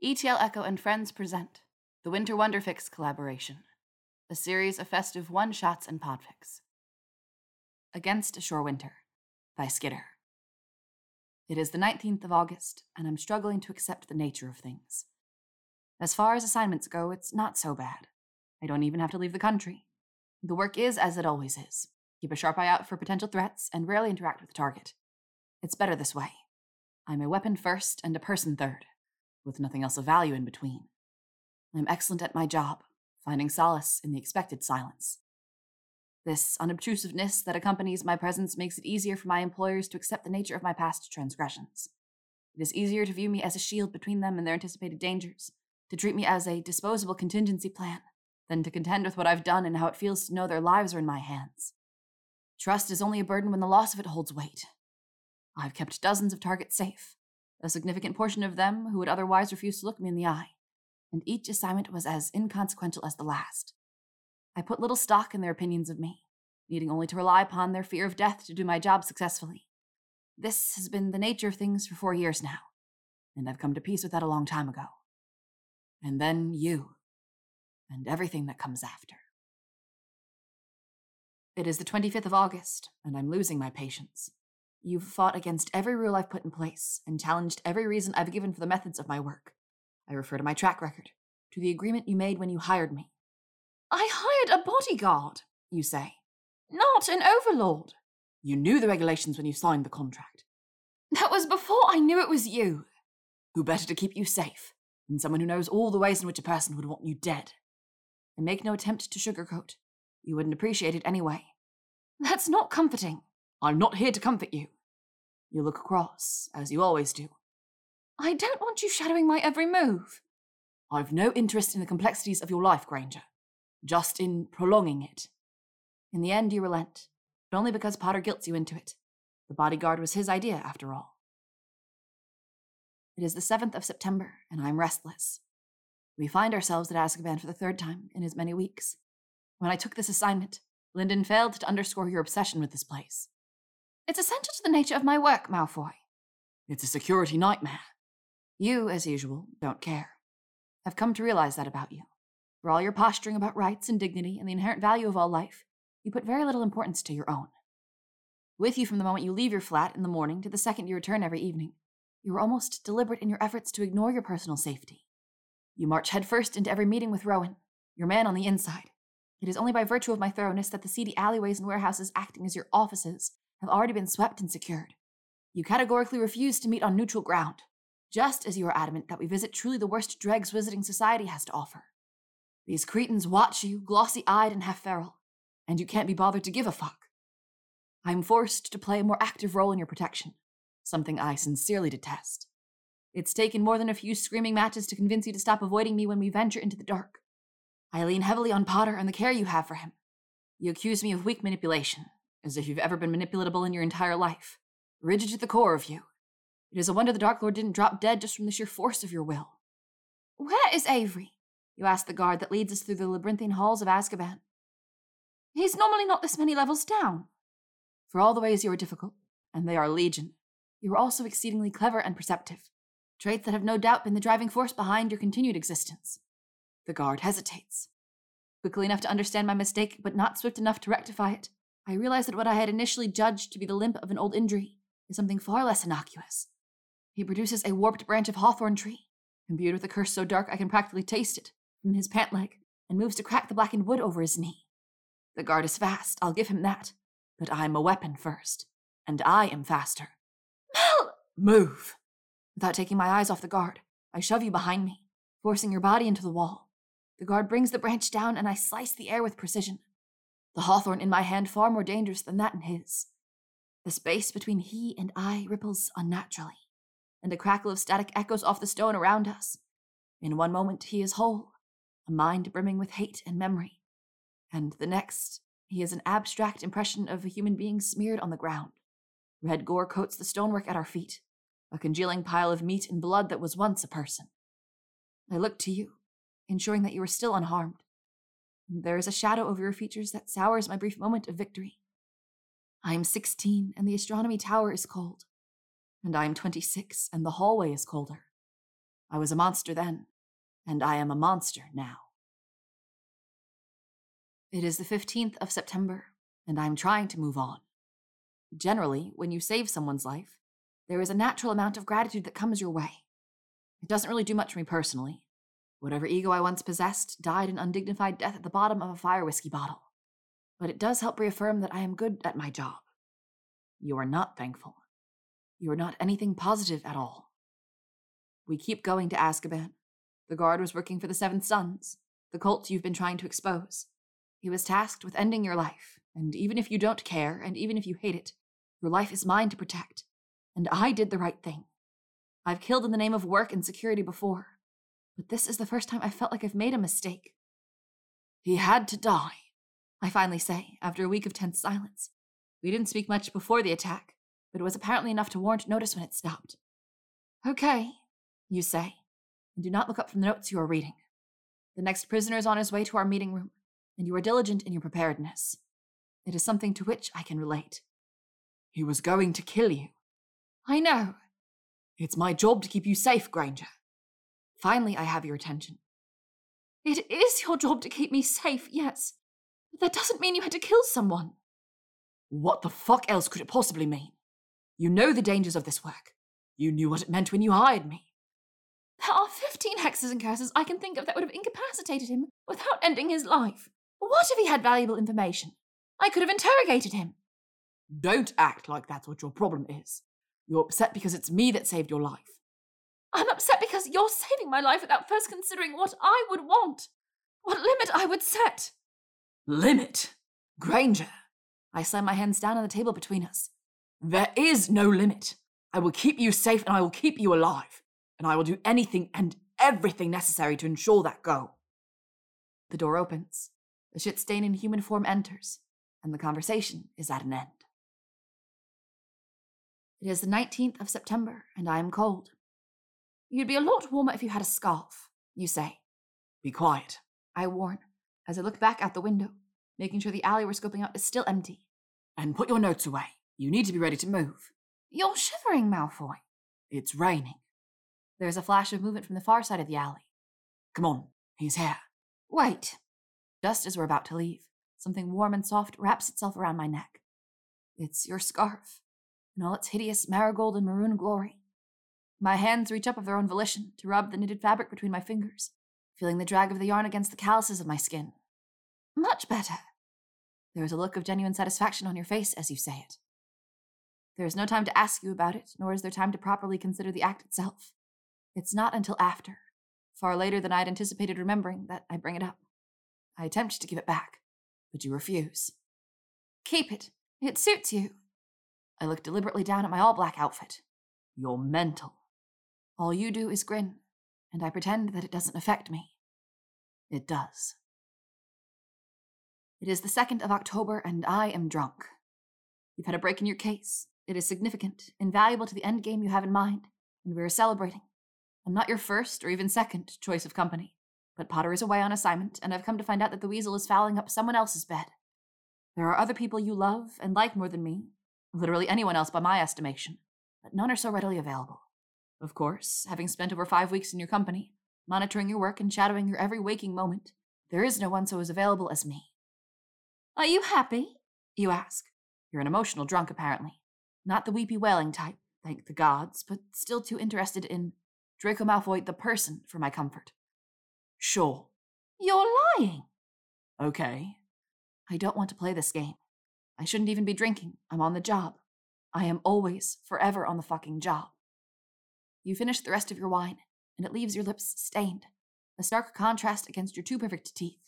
ETL Echo and Friends present the Winter Wonderfics collaboration, a series of festive one-shots and podfics. Against a Shore Winter by Skidder. It is the 19th of August, and I'm struggling to accept the nature of things. As far as assignments go, it's not so bad. I don't even have to leave the country. The work is as it always is. Keep a sharp eye out for potential threats and rarely interact with the target. It's better this way. I'm a weapon first and a person third, with nothing else of value in between. I'm excellent at my job, finding solace in the expected silence. This unobtrusiveness that accompanies my presence makes it easier for my employers to accept the nature of my past transgressions. It is easier to view me as a shield between them and their anticipated dangers, to treat me as a disposable contingency plan, than to contend with what I've done and how it feels to know their lives are in my hands. Trust is only a burden when the loss of it holds weight. I've kept dozens of targets safe, a significant portion of them who would otherwise refuse to look me in the eye, and each assignment was as inconsequential as the last. I put little stock in their opinions of me, needing only to rely upon their fear of death to do my job successfully. This has been the nature of things for 4 years now, and I've come to peace with that a long time ago. And then you, and everything that comes after. It is the 25th of August, and I'm losing my patience. You've fought against every rule I've put in place and challenged every reason I've given for the methods of my work. I refer to my track record, to the agreement you made when you hired me. I hired a bodyguard, you say. Not an overlord. You knew the regulations when you signed the contract. That was before I knew it was you. Who better to keep you safe than someone who knows all the ways in which a person would want you dead? And make no attempt to sugarcoat. You wouldn't appreciate it anyway. That's not comforting. I'm not here to comfort you. You look cross, as you always do. I don't want you shadowing my every move. I've no interest in the complexities of your life, Granger, just in prolonging it. In the end, you relent, but only because Potter guilts you into it. The bodyguard was his idea, after all. It is the 7th of September, and I'm restless. We find ourselves at Azkaban for the third time in as many weeks. When I took this assignment, Lyndon failed to underscore your obsession with this place. It's essential to the nature of my work, Malfoy. It's a security nightmare. You, as usual, don't care. I've come to realize that about you. For all your posturing about rights and dignity and the inherent value of all life, you put very little importance to your own. With you from the moment you leave your flat in the morning to the second you return every evening, you are almost deliberate in your efforts to ignore your personal safety. You march headfirst into every meeting with Rowan, your man on the inside. It is only by virtue of my thoroughness that the seedy alleyways and warehouses acting as your offices have already been swept and secured. You categorically refuse to meet on neutral ground, just as you are adamant that we visit truly the worst dregs wizarding society has to offer. These cretins watch you, glossy-eyed and half feral, and you can't be bothered to give a fuck. I'm forced to play a more active role in your protection, something I sincerely detest. It's taken more than a few screaming matches to convince you to stop avoiding me when we venture into the dark. I lean heavily on Potter and the care you have for him. You accuse me of weak manipulation, as if you've ever been manipulatable in your entire life, rigid to the core of you. It is a wonder the Dark Lord didn't drop dead just from the sheer force of your will. Where is Avery? You ask the guard that leads us through the labyrinthine halls of Azkaban. He's normally not this many levels down. For all the ways you are difficult, and they are legion, you are also exceedingly clever and perceptive, traits that have no doubt been the driving force behind your continued existence. The guard hesitates. Quickly enough to understand my mistake, but not swift enough to rectify it, I realized that what I had initially judged to be the limp of an old injury is something far less innocuous. He produces a warped branch of hawthorn tree, imbued with a curse so dark I can practically taste it, from his pant leg, and moves to crack the blackened wood over his knee. The guard is fast, I'll give him that, but I'm a weapon first, and I am faster. Mel! Move! Without taking my eyes off the guard, I shove you behind me, forcing your body into the wall. The guard brings the branch down, and I slice the air with precision. The hawthorn in my hand far more dangerous than that in his. The space between he and I ripples unnaturally, and a crackle of static echoes off the stone around us. In one moment he is whole, a mind brimming with hate and memory, and the next he is an abstract impression of a human being smeared on the ground. Red gore coats the stonework at our feet, a congealing pile of meat and blood that was once a person. I look to you, ensuring that you are still unharmed. There is a shadow over your features that sours my brief moment of victory. I am 16, and the astronomy tower is cold. And I am 26, and the hallway is colder. I was a monster then, and I am a monster now. It is the 15th of September, and I am trying to move on. Generally, when you save someone's life, there is a natural amount of gratitude that comes your way. It doesn't really do much for me personally. Whatever ego I once possessed died an undignified death at the bottom of a fire whiskey bottle. But it does help reaffirm that I am good at my job. You are not thankful. You are not anything positive at all. We keep going to Azkaban. The guard was working for the Seventh Sons, the cult you've been trying to expose. He was tasked with ending your life, and even if you don't care, and even if you hate it, your life is mine to protect, and I did the right thing. I've killed in the name of work and security before, but this is the first time I felt like I've made a mistake. He had to die, I finally say, after a week of tense silence. We didn't speak much before the attack, but it was apparently enough to warrant notice when it stopped. Okay, you say, and do not look up from the notes you are reading. The next prisoner is on his way to our meeting room, and you are diligent in your preparedness. It is something to which I can relate. He was going to kill you. I know. It's my job to keep you safe, Granger. Finally, I have your attention. It is your job to keep me safe, yes. But that doesn't mean you had to kill someone. What the fuck else could it possibly mean? You know the dangers of this work. You knew what it meant when you hired me. There are 15 hexes and curses I can think of that would have incapacitated him without ending his life. What if he had valuable information? I could have interrogated him. Don't act like that's what your problem is. You're upset because it's me that saved your life. I'm upset because you're saving my life without first considering what I would want. What limit I would set. Limit? Granger. I slam my hands down on the table between us. There is no limit. I will keep you safe and I will keep you alive. And I will do anything and everything necessary to ensure that goal. The door opens. The shit stain in human form enters, and the conversation is at an end. It is the 19th of September, and I am cold. You'd be a lot warmer if you had a scarf, you say. Be quiet, I warn, as I look back out the window, making sure the alley we're scoping out is still empty. And put your notes away. You need to be ready to move. You're shivering, Malfoy. It's raining. There is a flash of movement from the far side of the alley. Come on, he's here. Wait. Just as we're about to leave, something warm and soft wraps itself around my neck. It's your scarf, in all its hideous marigold and maroon glory. My hands reach up of their own volition to rub the knitted fabric between my fingers, feeling the drag of the yarn against the calluses of my skin. Much better. There is a look of genuine satisfaction on your face as you say it. There is no time to ask you about it, nor is there time to properly consider the act itself. It's not until after, far later than I'd anticipated remembering, that I bring it up. I attempt to give it back, but you refuse. Keep it. It suits you. I look deliberately down at my all-black outfit. You're mental. All you do is grin, and I pretend that it doesn't affect me. It does. It is the 2nd of October, and I am drunk. You've had a break in your case. It is significant, invaluable to the end game you have in mind, and we are celebrating. I'm not your first or even second choice of company. But Potter is away on assignment, and I've come to find out that the Weasel is fouling up someone else's bed. There are other people you love and like more than me, literally anyone else by my estimation, but none are so readily available. Of course, having spent over 5 weeks in your company, monitoring your work and shadowing your every waking moment, there is no one so as available as me. Are you happy? You ask. You're an emotional drunk, apparently. Not the weepy wailing type, thank the gods, but still too interested in Draco Malfoy, the person, for my comfort. Sure. You're lying. Okay. I don't want to play this game. I shouldn't even be drinking. I'm on the job. I am always, forever on the fucking job. You finish the rest of your wine, and it leaves your lips stained, a stark contrast against your too perfect teeth,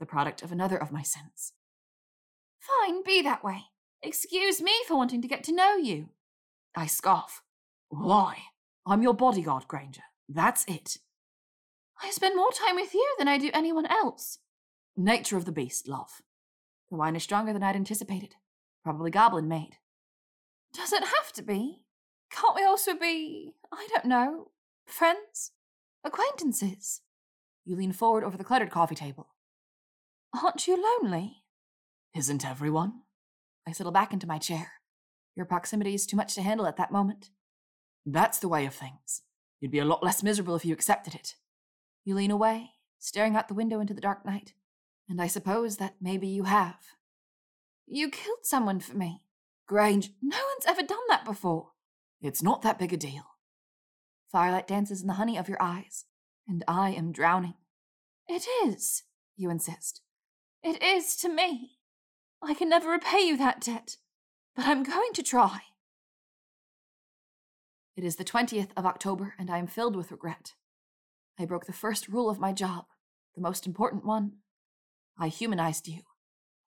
the product of another of my sins. Fine, be that way. Excuse me for wanting to get to know you. I scoff. Why? I'm your bodyguard, Granger. That's it. I spend more time with you than I do anyone else. Nature of the beast, love. The wine is stronger than I'd anticipated. Probably goblin made. Does it have to be? Can't we also be, I don't know, friends? Acquaintances? You lean forward over the cluttered coffee table. Aren't you lonely? Isn't everyone? I settle back into my chair. Your proximity is too much to handle at that moment. That's the way of things. You'd be a lot less miserable if you accepted it. You lean away, staring out the window into the dark night. And I suppose that maybe you have. You killed someone for me. Grange, no one's ever done that before. It's not that big a deal. Firelight dances in the honey of your eyes, and I am drowning. It is, you insist. It is to me. I can never repay you that debt, but I'm going to try. It is the 20th of October, and I am filled with regret. I broke the first rule of my job, the most important one. I humanized you.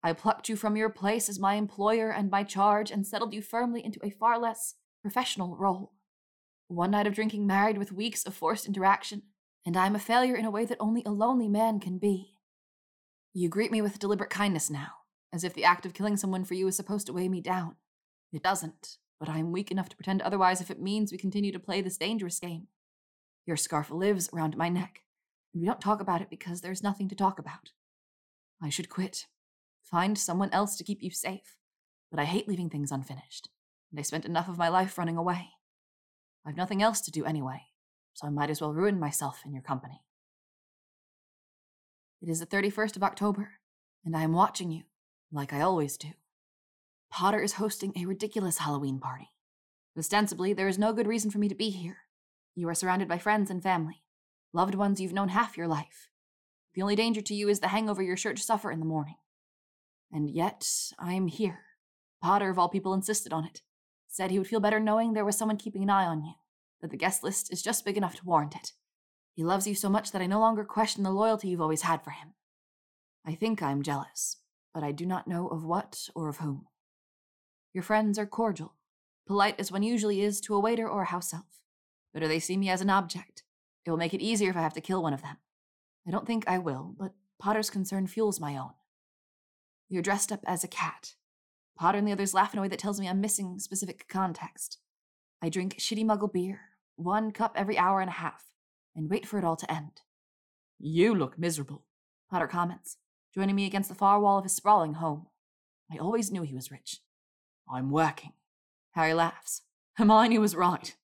I plucked you from your place as my employer and my charge and settled you firmly into a far less professional role. One night of drinking married with weeks of forced interaction, and I am a failure in a way that only a lonely man can be. You greet me with deliberate kindness now, as if the act of killing someone for you is supposed to weigh me down. It doesn't, but I am weak enough to pretend otherwise if it means we continue to play this dangerous game. Your scarf lives around my neck, and we don't talk about it because there's nothing to talk about. I should quit. Find someone else to keep you safe. But I hate leaving things unfinished, and I spent enough of my life running away. I've nothing else to do anyway, so I might as well ruin myself in your company. It is the 31st of October, and I am watching you, like I always do. Potter is hosting a ridiculous Halloween party. Ostensibly, there is no good reason for me to be here. You are surrounded by friends and family, loved ones you've known half your life. The only danger to you is the hangover you're sure to suffer in the morning. And yet, I am here. Potter, of all people, insisted on it. Said he would feel better knowing there was someone keeping an eye on you, that the guest list is just big enough to warrant it. He loves you so much that I no longer question the loyalty you've always had for him. I think I am jealous, but I do not know of what or of whom. Your friends are cordial, polite as one usually is to a waiter or a house elf. But if they see me as an object, it will make it easier if I have to kill one of them. I don't think I will, but Potter's concern fuels my own. You're dressed up as a cat. Potter and the others laugh in a way that tells me I'm missing specific context. I drink shitty muggle beer, 1 cup every hour and a half, and wait for it all to end. You look miserable, Potter comments, joining me against the far wall of his sprawling home. I always knew he was rich. I'm working. Harry laughs. Hermione was right.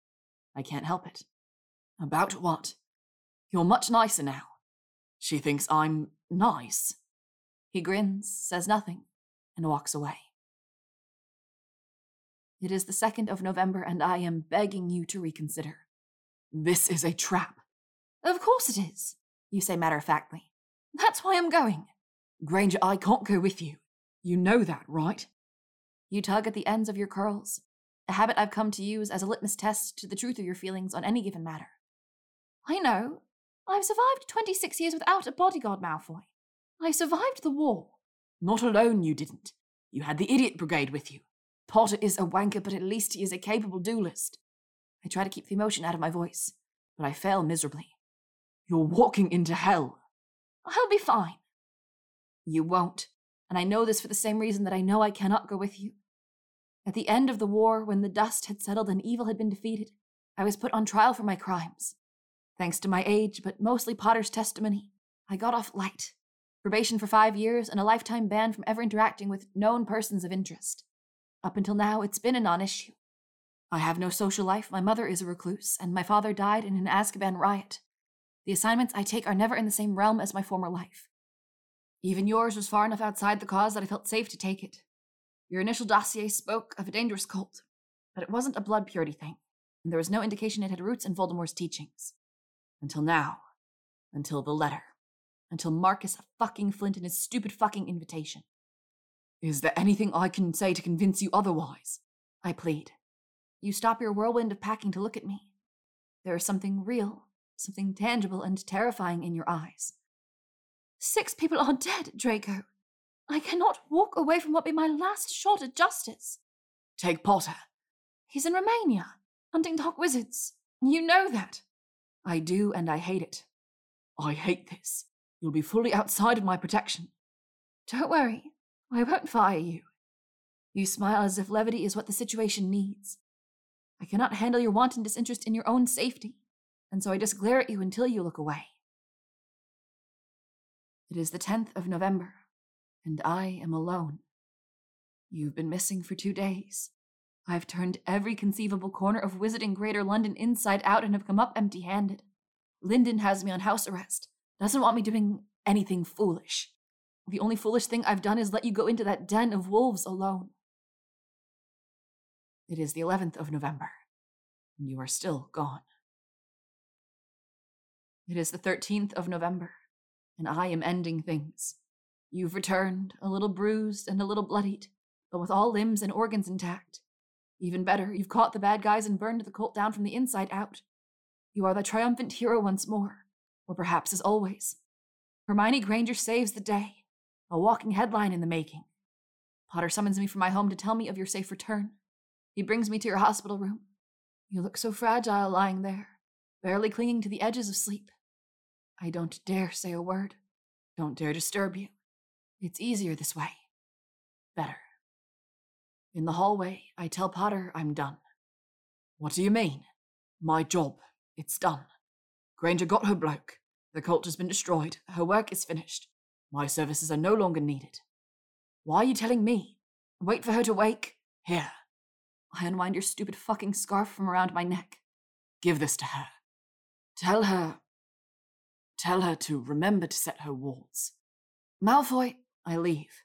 I can't help it. About what? You're much nicer now. She thinks I'm nice. He grins, says nothing, and walks away. It is the 2nd of November, and I am begging you to reconsider. This is a trap. Of course it is, you say matter-of-factly. That's why I'm going. Granger, I can't go with you. You know that, right? You tug at the ends of your curls, a habit I've come to use as a litmus test to the truth of your feelings on any given matter. I know. I've survived 26 years without a bodyguard, Malfoy. I survived the war. Not alone, you didn't. You had the idiot brigade with you. Potter is a wanker, but at least he is a capable duelist. I try to keep the emotion out of my voice, but I fail miserably. You're walking into hell. I'll be fine. You won't, and I know this for the same reason that I know I cannot go with you. At the end of the war, when the dust had settled and evil had been defeated, I was put on trial for my crimes. Thanks to my age, but mostly Potter's testimony, I got off light. Probation for 5 years and a lifetime ban from ever interacting with known persons of interest. Up until now, it's been a non-issue. I have no social life, my mother is a recluse, and my father died in an Azkaban riot. The assignments I take are never in the same realm as my former life. Even yours was far enough outside the cause that I felt safe to take it. Your initial dossier spoke of a dangerous cult, but it wasn't a blood purity thing, and there was no indication it had roots in Voldemort's teachings. Until now. Until the letter. Until Marcus fucking Flint and his stupid fucking invitation. Is there anything I can say to convince you otherwise? I plead. You stop your whirlwind of packing to look at me. There is something real, something tangible and terrifying in your eyes. 6 people are dead, Draco. I cannot walk away from what will be my last shot at justice. Take Potter. He's in Romania, hunting dark wizards. You know that. I do, and I hate it. I hate this. You'll be fully outside of my protection. Don't worry. I won't fire you. You smile as if levity is what the situation needs. I cannot handle your wanton disinterest in your own safety, and so I just glare at you until you look away. It is the 10th of November, and I am alone. You've been missing for 2 days. I've turned every conceivable corner of wizarding Greater London inside out and have come up empty-handed. Lyndon has me on house arrest. Doesn't want me doing anything foolish. The only foolish thing I've done is let you go into that den of wolves alone. It is the 11th of November, and you are still gone. It is the 13th of November, and I am ending things. You've returned, a little bruised and a little bloodied, but with all limbs and organs intact. Even better, you've caught the bad guys and burned the cult down from the inside out. You are the triumphant hero once more, or perhaps as always. Hermione Granger saves the day, a walking headline in the making. Potter summons me from my home to tell me of your safe return. He brings me to your hospital room. You look so fragile lying there, barely clinging to the edges of sleep. I don't dare say a word. Don't dare disturb you. It's easier this way. Better. In the hallway, I tell Potter I'm done. What do you mean? My job. It's done. Granger got her bloke. The cult has been destroyed. Her work is finished. My services are no longer needed. Why are you telling me? Wait for her to wake? Here. I unwind your stupid fucking scarf from around my neck. Give this to her. Tell her to remember to set her wards. Malfoy, I leave.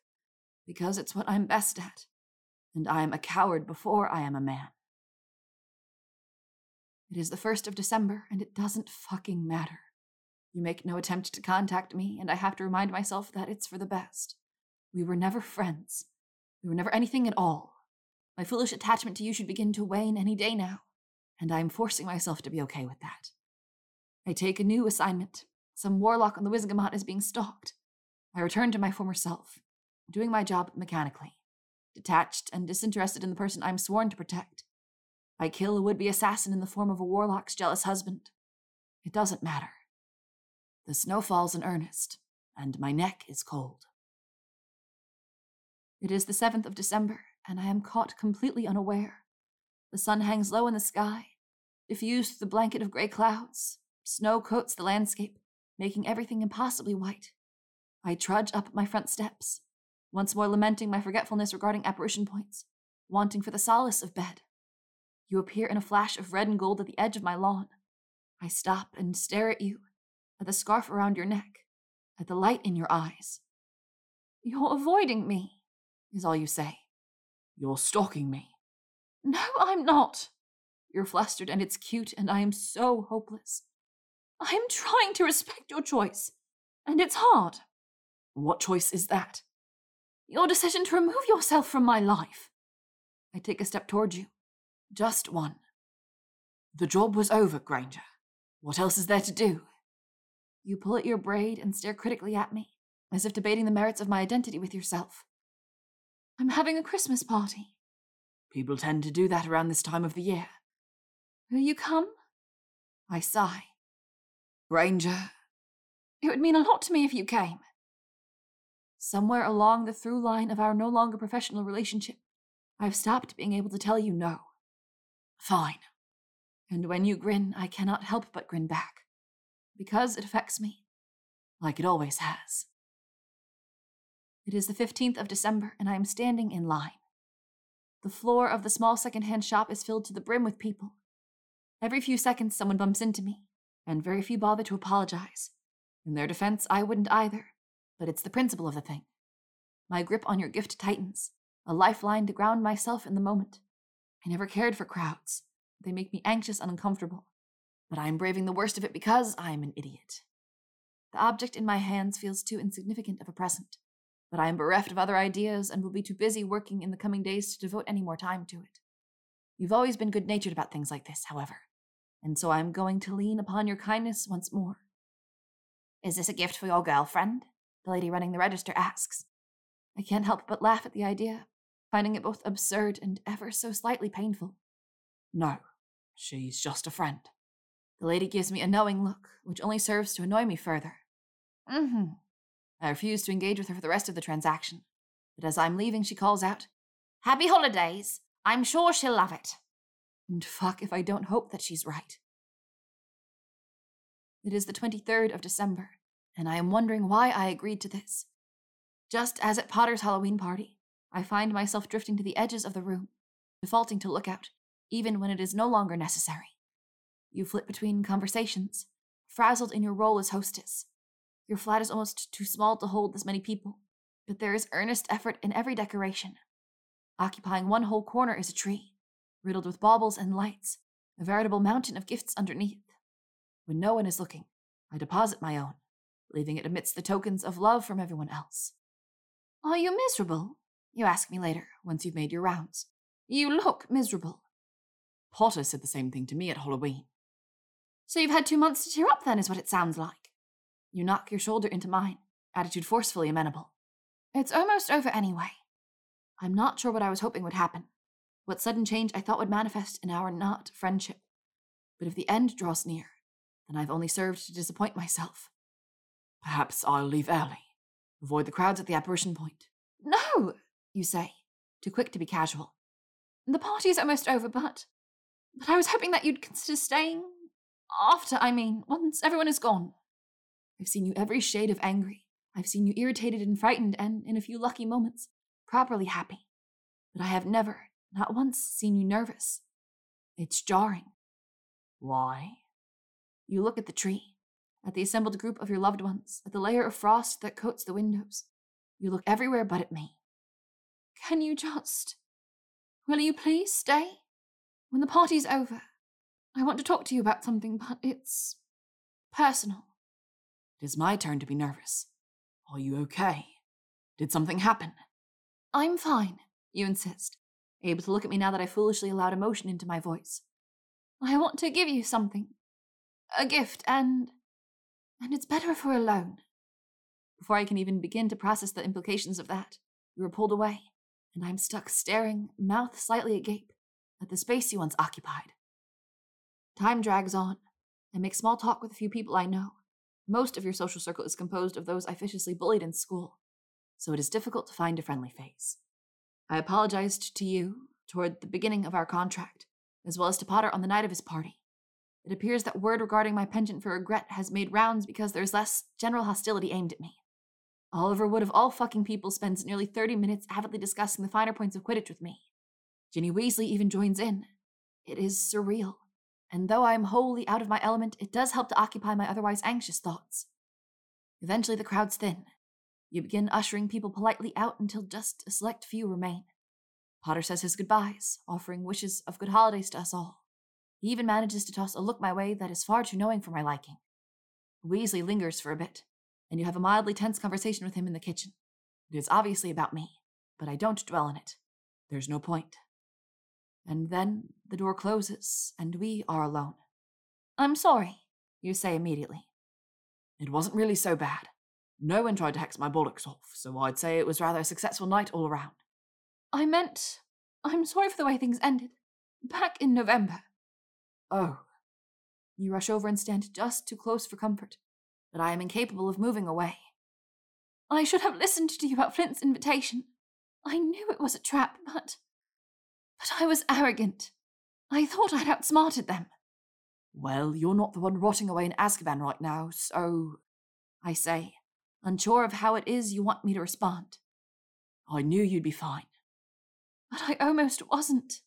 Because it's what I'm best at. And I am a coward before I am a man. It is the 1st of December, and it doesn't fucking matter. You make no attempt to contact me, and I have to remind myself that it's for the best. We were never friends. We were never anything at all. My foolish attachment to you should begin to wane any day now, and I am forcing myself to be okay with that. I take a new assignment. Some warlock on the Wizengamot is being stalked. I return to my former self, doing my job mechanically. Detached and disinterested in the person I'm sworn to protect. I kill a would-be assassin in the form of a warlock's jealous husband. It doesn't matter. The snow falls in earnest, and my neck is cold. It is the 7th of December, and I am caught completely unaware. The sun hangs low in the sky, diffused through the blanket of grey clouds. Snow coats the landscape, making everything impossibly white. I trudge up my front steps, once more lamenting my forgetfulness regarding apparition points, wanting for the solace of bed. You appear in a flash of red and gold at the edge of my lawn. I stop and stare at you, at the scarf around your neck, at the light in your eyes. You're avoiding me, is all you say. You're stalking me. No, I'm not. You're flustered and it's cute and I am so hopeless. I'm trying to respect your choice, and it's hard. What choice is that? Your decision to remove yourself from my life. I take a step toward you. Just one. The job was over, Granger. What else is there to do? You pull at your braid and stare critically at me, as if debating the merits of my identity with yourself. I'm having a Christmas party. People tend to do that around this time of the year. Will you come? I sigh. Granger. It would mean a lot to me if you came. Somewhere along the through line of our no longer professional relationship, I've stopped being able to tell you no. Fine. And when you grin, I cannot help but grin back. Because it affects me. Like it always has. It is the 15th of December, and I am standing in line. The floor of the small second-hand shop is filled to the brim with people. Every few seconds, someone bumps into me, and very few bother to apologize. In their defense, I wouldn't either. But it's the principle of the thing. My grip on your gift tightens, a lifeline to ground myself in the moment. I never cared for crowds. They make me anxious and uncomfortable. But I am braving the worst of it because I am an idiot. The object in my hands feels too insignificant of a present. But I am bereft of other ideas and will be too busy working in the coming days to devote any more time to it. You've always been good-natured about things like this, however. And so I am going to lean upon your kindness once more. Is this a gift for your girlfriend? The lady running the register asks. I can't help but laugh at the idea, finding it both absurd and ever so slightly painful. No, she's just a friend. The lady gives me a knowing look, which only serves to annoy me further. I refuse to engage with her for the rest of the transaction, but as I'm leaving, she calls out, Happy holidays! I'm sure she'll love it. And fuck if I don't hope that she's right. It is the 23rd of December. And I am wondering why I agreed to this. Just as at Potter's Halloween party, I find myself drifting to the edges of the room, defaulting to lookout, even when it is no longer necessary. You flit between conversations, frazzled in your role as hostess. Your flat is almost too small to hold this many people, but there is earnest effort in every decoration. Occupying one whole corner is a tree, riddled with baubles and lights, a veritable mountain of gifts underneath. When no one is looking, I deposit my own, leaving it amidst the tokens of love from everyone else. Are you miserable? You ask me later, once you've made your rounds. You look miserable. Potter said the same thing to me at Halloween. So you've had 2 months to cheer up then, is what it sounds like. You knock your shoulder into mine, attitude forcefully amenable. It's almost over anyway. I'm not sure what I was hoping would happen, what sudden change I thought would manifest in our not friendship. But if the end draws near, then I've only served to disappoint myself. Perhaps I'll leave early. Avoid the crowds at the apparition point. No, you say, too quick to be casual. The party's almost over, but I was hoping that you'd consider staying after, once everyone is gone. I've seen you every shade of angry. I've seen you irritated and frightened and, in a few lucky moments, properly happy. But I have never, not once, seen you nervous. It's jarring. Why? You look at the tree, at the assembled group of your loved ones, at the layer of frost that coats the windows. You look everywhere but at me. Can you just... Will you please stay? When the party's over, I want to talk to you about something, but it's... personal. It is my turn to be nervous. Are you okay? Did something happen? I'm fine, you insist, able to look at me now that I foolishly allowed emotion into my voice. I want to give you something. A gift, and it's better if we're alone. Before I can even begin to process the implications of that, you were pulled away, and I'm stuck staring, mouth slightly agape, at the space you once occupied. Time drags on. I make small talk with a few people I know. Most of your social circle is composed of those I viciously bullied in school, so it is difficult to find a friendly face. I apologized to you toward the beginning of our contract, as well as to Potter on the night of his party. It appears that word regarding my penchant for regret has made rounds because there's less general hostility aimed at me. Oliver Wood, of all fucking people, spends nearly 30 minutes avidly discussing the finer points of Quidditch with me. Ginny Weasley even joins in. It is surreal, and though I am wholly out of my element, it does help to occupy my otherwise anxious thoughts. Eventually the crowds thin. You begin ushering people politely out until just a select few remain. Potter says his goodbyes, offering wishes of good holidays to us all. He even manages to toss a look my way that is far too knowing for my liking. Weasley lingers for a bit, and you have a mildly tense conversation with him in the kitchen. It is obviously about me, but I don't dwell on it. There's no point. And then the door closes, and we are alone. I'm sorry, you say immediately. It wasn't really so bad. No one tried to hex my bollocks off, so I'd say it was rather a successful night all around. I meant, I'm sorry for the way things ended. Back in November. Oh. You rush over and stand just too close for comfort, but I am incapable of moving away. I should have listened to you about Flint's invitation. I knew it was a trap, but I was arrogant. I thought I'd outsmarted them. Well, you're not the one rotting away in Azkaban right now, so... I say, unsure of how it is you want me to respond. I knew you'd be fine. But I almost wasn't,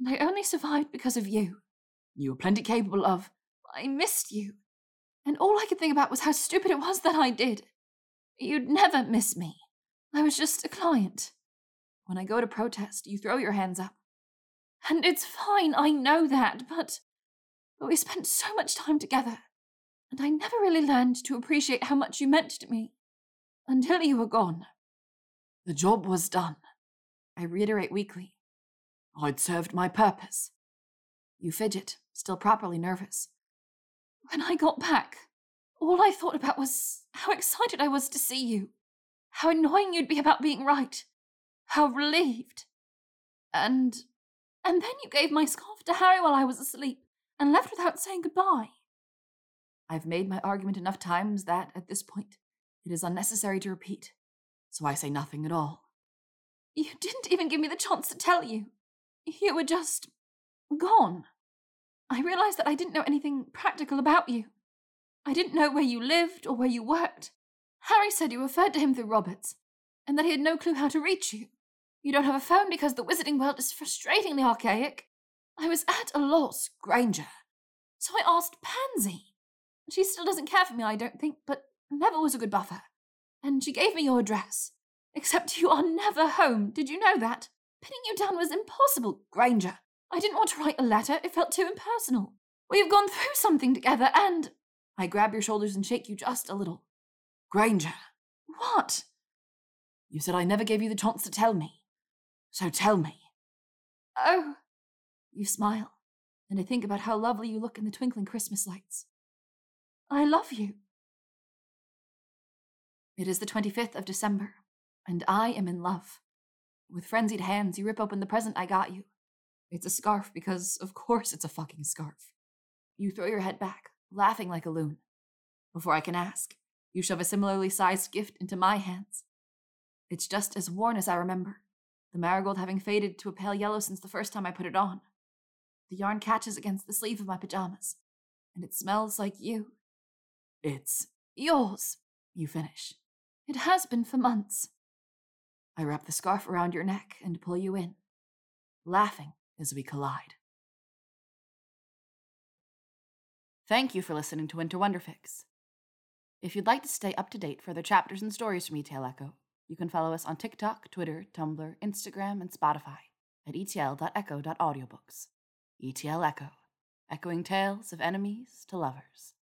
and I only survived because of you. You were plenty capable of. I missed you. And all I could think about was how stupid it was that I did. You'd never miss me. I was just a client. When I go to protest, you throw your hands up. And it's fine, I know that, but we spent so much time together. And I never really learned to appreciate how much you meant to me. Until you were gone. The job was done. I reiterate weakly. I'd served my purpose. You fidget, still properly nervous. When I got back, all I thought about was how excited I was to see you, how annoying you'd be about being right, how relieved. And then you gave my scarf to Harry while I was asleep and left without saying goodbye. I've made my argument enough times that, at this point, it is unnecessary to repeat, so I say nothing at all. You didn't even give me the chance to tell you. You were just... gone. I realized that I didn't know anything practical about you. I didn't know where you lived or where you worked. Harry said you referred to him through Roberts, and that he had no clue how to reach you. You don't have a phone because the wizarding world is frustratingly archaic. I was at a loss, Granger. So I asked Pansy. She still doesn't care for me, I don't think, but never was a good buffer. And she gave me your address. Except you are never home, did you know that? Pinning you down was impossible, Granger. I didn't want to write a letter, it felt too impersonal. We have gone through something together and... I grab your shoulders and shake you just a little. Granger. What? You said I never gave you the chance to tell me. So tell me. Oh. You smile, and I think about how lovely you look in the twinkling Christmas lights. I love you. It is the 25th of December, and I am in love. With frenzied hands, you rip open the present I got you. It's a scarf because, of course, it's a fucking scarf. You throw your head back, laughing like a loon. Before I can ask, you shove a similarly sized gift into my hands. It's just as worn as I remember, the marigold having faded to a pale yellow since the first time I put it on. The yarn catches against the sleeve of my pajamas, and it smells like you. It's yours, you finish. It has been for months. I wrap the scarf around your neck and pull you in, laughing as we collide. Thank you for listening to Winter Wonderfics. If you'd like to stay up to date for other chapters and stories from ETL Echo, you can follow us on TikTok, Twitter, Tumblr, Instagram, and Spotify at etl.echo.audiobooks. ETL Echo, echoing tales of enemies to lovers.